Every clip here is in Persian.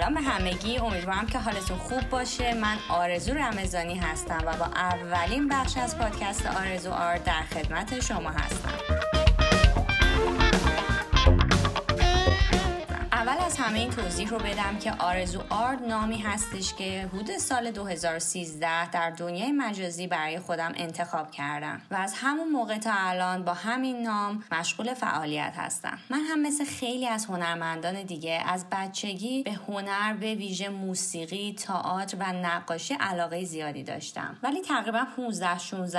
سلام همگی، امیدوارم که حالتون خوب باشه. من آرزو رمضانی هستم و با اولین بخش از پادکست آرزو آرد در خدمت شما هستم. اول از همه این توضیح رو بدم که آرزو آرد نامی هستش که حدود سال 2013 در دنیای مجازی برای خودم انتخاب کردم و از همون موقع تا الان با همین نام مشغول فعالیت هستم. من هم مثل خیلی از هنرمندان دیگه از بچگی به هنر، به ویژه موسیقی، تئاتر و نقاشی علاقه زیادی داشتم، ولی تقریبا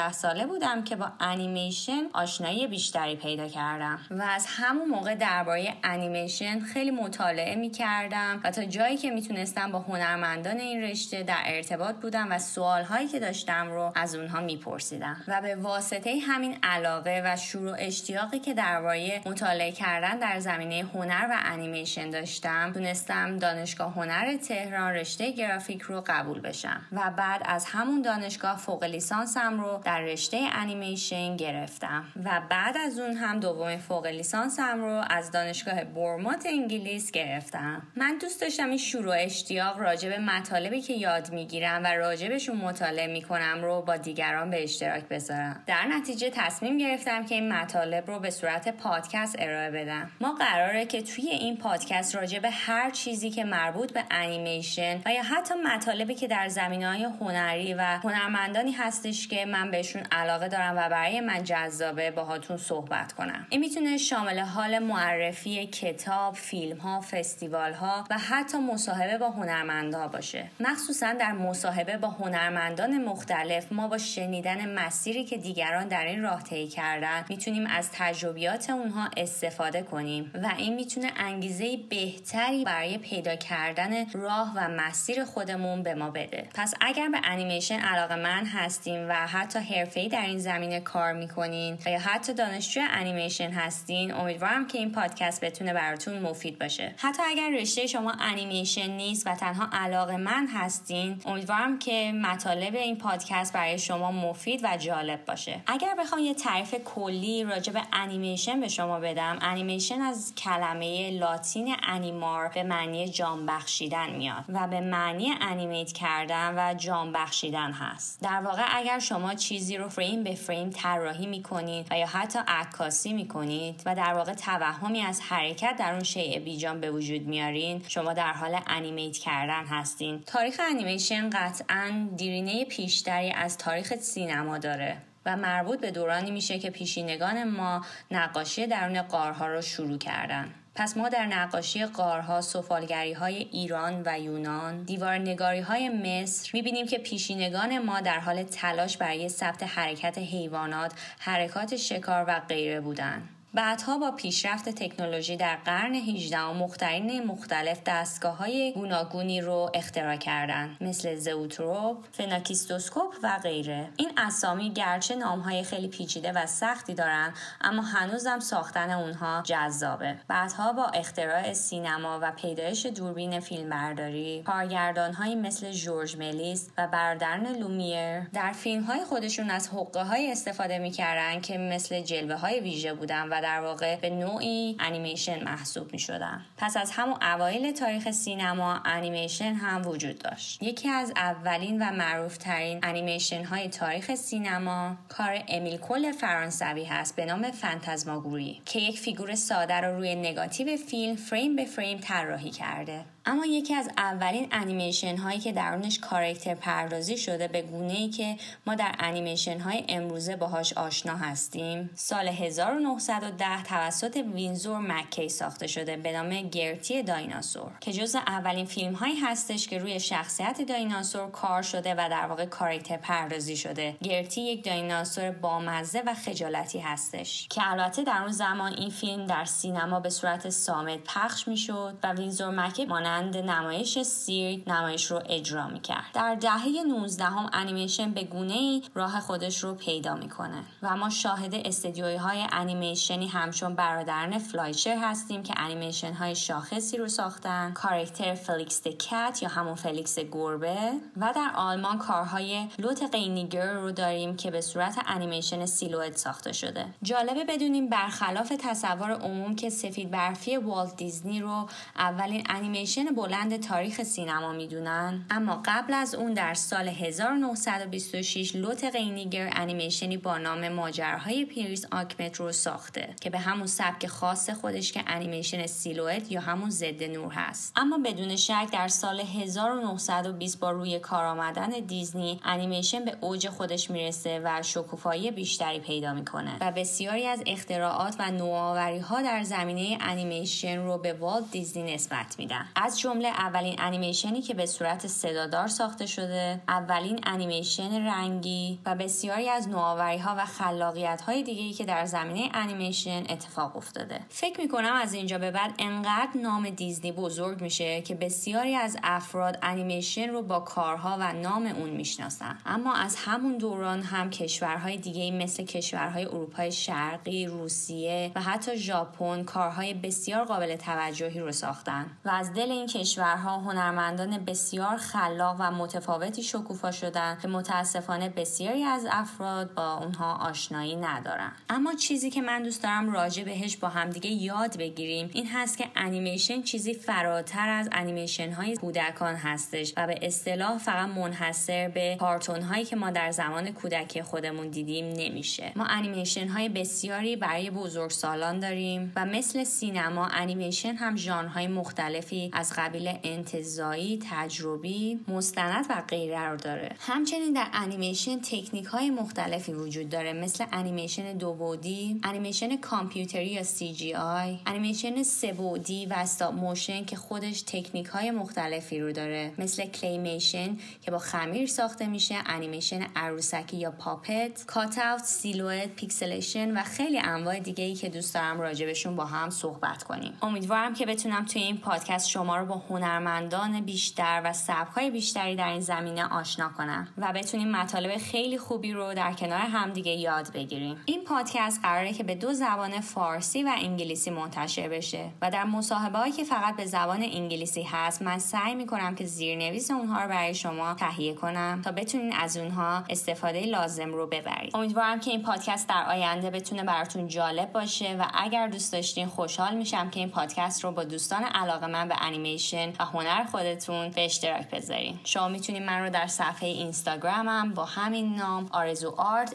15-16 ساله بودم که با انیمیشن آشنایی بیشتری پیدا کردم و از همون موقع درباره انیمیشن خیلی مطالعه می‌کردم و تا جایی که میتونستم با هنرمندان این رشته در ارتباط بودم و سوال‌هایی که داشتم رو از اونها می‌پرسیدم و به واسطه همین علاقه و شروع اشتیاقی که درباره مطالعه کردن در زمینه هنر و انیمیشن داشتم، تونستم دانشگاه هنر تهران رشته گرافیک رو قبول بشم و بعد از همون دانشگاه فوق لیسانسم رو در رشته انیمیشن گرفتم و بعد از اون هم دومین فوق لیسانسم رو از دانشگاه برموت انگلیس گرفتم. من دوست داشتم این شروع اشتیاق راجع به مطالبی که یاد میگیرم و راجبشون مطالعه میکنم رو با دیگران به اشتراک بذارم. در نتیجه تصمیم گرفتم که این مطالب رو به صورت پادکست ارائه بدم. ما قراره که توی این پادکست راجع به هر چیزی که مربوط به انیمیشن و یا حتی مطالبی که در زمینه‌های هنری و هنرمندانی هستش که من بهشون علاقه دارم و برای من جذابه باهاتون صحبت کنم. این میتونه شامل حال معرفی کتاب، فیلم‌ها، فستیوال ها و حتی مصاحبه با هنرمندها باشه. مخصوصا در مصاحبه با هنرمندان مختلف ما با شنیدن مسیری که دیگران در این راه طی کردن میتونیم از تجربیات اونها استفاده کنیم و این میتونه انگیزه بهتری برای پیدا کردن راه و مسیر خودمون به ما بده. پس اگر به انیمیشن علاقه‌مند هستین و حتی حرفه‌ای در این زمینه کار میکنین یا حتی دانشجوی انیمیشن هستین، امیدوارم که این پادکست بتونه براتون مفید باشه. حتی اگر رشته شما انیمیشن نیست و تنها علاقه‌مند هستین، امیدوارم که مطالب این پادکست برای شما مفید و جالب باشه. اگر بخوام یه تعریف کلی راجع به انیمیشن به شما بدم، انیمیشن از کلمه لاتین انیمار به معنی جان بخشیدن میاد و به معنی انیمیت کردن و جان بخشیدن هست. در واقع اگر شما چیزی رو فریم به فریم طراحی می‌کنید و یا حتی عکاسی می‌کنید و در واقع توهمی از حرکت در اون شیء جان به وجود میارین، شما در حال انیمیت کردن هستین. تاریخ انیمیشن قطعاً دیرینه پیشتری از تاریخ سینما داره و مربوط به دورانی میشه که پیشینگان ما نقاشی درون غارها رو شروع کردن. پس ما در نقاشی غارها، سفالگری‌های ایران و یونان، دیوارنگاری‌های مصر می‌بینیم که پیشینگان ما در حال تلاش برای ثبت حرکت حیوانات، حرکات شکار و غیره بودن. بعدها با پیشرفت تکنولوژی در قرن 18 مخترین مختلف دستگاه‌های گوناگونی رو اختراع کردند، مثل زئوتروپ، فناکیستوسکوپ و غیره. این اسامی گرچه نام‌های خیلی پیچیده و سختی دارن، اما هنوزم ساختن اونها جذابه. بعدها با اختراع سینما و پیدایش دوربین فیلمبرداری، کارگردان‌هایی مثل ژورژ ملیس و برادران لومیر در فیلم‌های خودشون از حقه‌های استفاده می‌کردن که مثل جلوه‌های ویژه بودن و در واقع به نوعی انیمیشن محسوب می شدن. پس از همون اوایل تاریخ سینما انیمیشن هم وجود داشت. یکی از اولین و معروف ترین انیمیشن های تاریخ سینما کار امیل کل فرانسوی هست به نام فانتزماگوری که یک فیگور ساده رو روی نگاتیو فیلم فریم به فریم طراحی کرده. اما یکی از اولین انیمیشن هایی که درونش کاراکتر پردازی شده به گونه‌ای که ما در انیمیشن های امروزه باهاش آشنا هستیم، سال 1910 توسط وینزور مکی ساخته شده به نام گرتی دایناسور که جزو اولین فیلم هایی هستش که روی شخصیت دایناسور کار شده و در واقع کاراکتر پردازی شده. گرتی یک دایناسور بامزه و خجالتی هستش که البته در اون زمان این فیلم در سینما به صورت صامت پخش میشد و وینزور مکی نمایش سیرک نمایش رو اجرا میکرد. در دهه 19 هم انیمیشن به گونه‌ای راه خودش رو پیدا میکنه و ما شاهد استدیوهای انیمیشنی همچون برادران فلایشر هستیم که انیمیشن های شاخصی رو ساختن. کاراکتر فلیکس د کت یا همون فلیکس گربه و در آلمان کارهای لوت قینیگر رو داریم که به صورت انیمیشن سیلوئت ساخته شده. جالبه بدونیم برخلاف تصور عموم که سفید برفی والت دیزنی رو اولین انیمیشن فیکشن بلند تاریخ سینما میدونن، اما قبل از اون در سال 1926 لوت رینیگر انیمیشنی با نام ماجراهای پرنس آکمد رو ساخته که به همون سبک خاص خودش که انیمیشن سیلوئت یا همون ضد نور هست. اما بدون شک در سال 1920 با روی کار آمدن دیزنی انیمیشن به اوج خودش میرسه و شکوفایی بیشتری پیدا میکنه و بسیاری از اختراعات و نوآوری‌ها در زمینه انیمیشن رو به والت دیزنی نسبت میدن. از جمله اولین انیمیشنی که به صورت صدادار ساخته شده، اولین انیمیشن رنگی و بسیاری از نوآوری‌ها و خلاقیت‌های دیگه‌ای که در زمینه انیمیشن اتفاق افتاده. فکر می‌کنم از اینجا به بعد انقدر نام دیزنی بزرگ میشه که بسیاری از افراد انیمیشن رو با کارها و نام اون میشناسن. اما از همون دوران هم کشورهای دیگه‌ای مثل کشورهای اروپای شرقی، روسیه و حتی ژاپن کارهای بسیار قابل توجهی رو ساختن و از دل این کشورها هنرمندان بسیار خلاق و متفاوتی شکوفا شدن که متاسفانه بسیاری از افراد با اونها آشنایی ندارن. اما چیزی که من دوست دارم راجع بهش با همدیگه یاد بگیریم این هست که انیمیشن چیزی فراتر از انیمیشن های کودکان هستش و به اصطلاح فقط منحصر به کارتون هایی که ما در زمان کودکی خودمون دیدیم نمیشه. ما انیمیشن های بسیاری برای بزرگسالان داریم و مثل سینما انیمیشن هم ژانرهای مختلفی از قبیل انتزاعی، تجربی، مستند و غیره رو داره. همچنین در انیمیشن تکنیک های مختلفی وجود داره مثل انیمیشن دوبعدی، انیمیشن کامپیوتری یا CGI، انیمیشن سه‌بعدی و استاپ موشن که خودش تکنیک های مختلفی رو داره مثل کلیمیشن که با خمیر ساخته میشه، انیمیشن عروسکی یا پاپت، کاتاوت، سیلوئت، پیکسلیشن و خیلی انواع دیگه ای که دوست دارم راجبشون با هم صحبت کنیم. امیدوارم که بتونم توی این پادکست شما رو با هنرمندان بیشتر و سبک‌های بیشتری در این زمینه آشنا کنم و بتونیم مطالب خیلی خوبی رو در کنار هم دیگه یاد بگیریم. این پادکست قراره که به دو زبان فارسی و انگلیسی منتشر بشه و در مصاحبه‌هایی که فقط به زبان انگلیسی هست من سعی می‌کنم که زیرنویس اونها رو برای شما تهیه کنم تا بتونین از اونها استفاده لازم رو ببرید. امیدوارم که این پادکست در آینده بتونه براتون جالب باشه و اگر دوست داشتین خوشحال میشم که این پادکست رو با دوستان علاقه‌مند به انیمیشن و هنر خودتون به اشتراک بذارین. شما میتونید من رو در صفحه اینستاگرامم با همین نام ArezoArt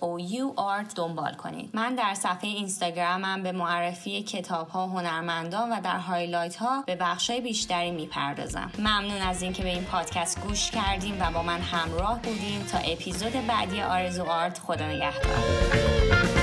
ArezoArt دنبال کنید. من در صفحه اینستاگرامم به معرفی کتاب‌ها، هنرمندان و در هایلایت‌ها به بخش‌های بیشتری میپردازم. ممنون از اینکه به این پادکست گوش کردیم و با من همراه بودیم تا اپیزود بعدی ArezoArt. خدا نگهدار.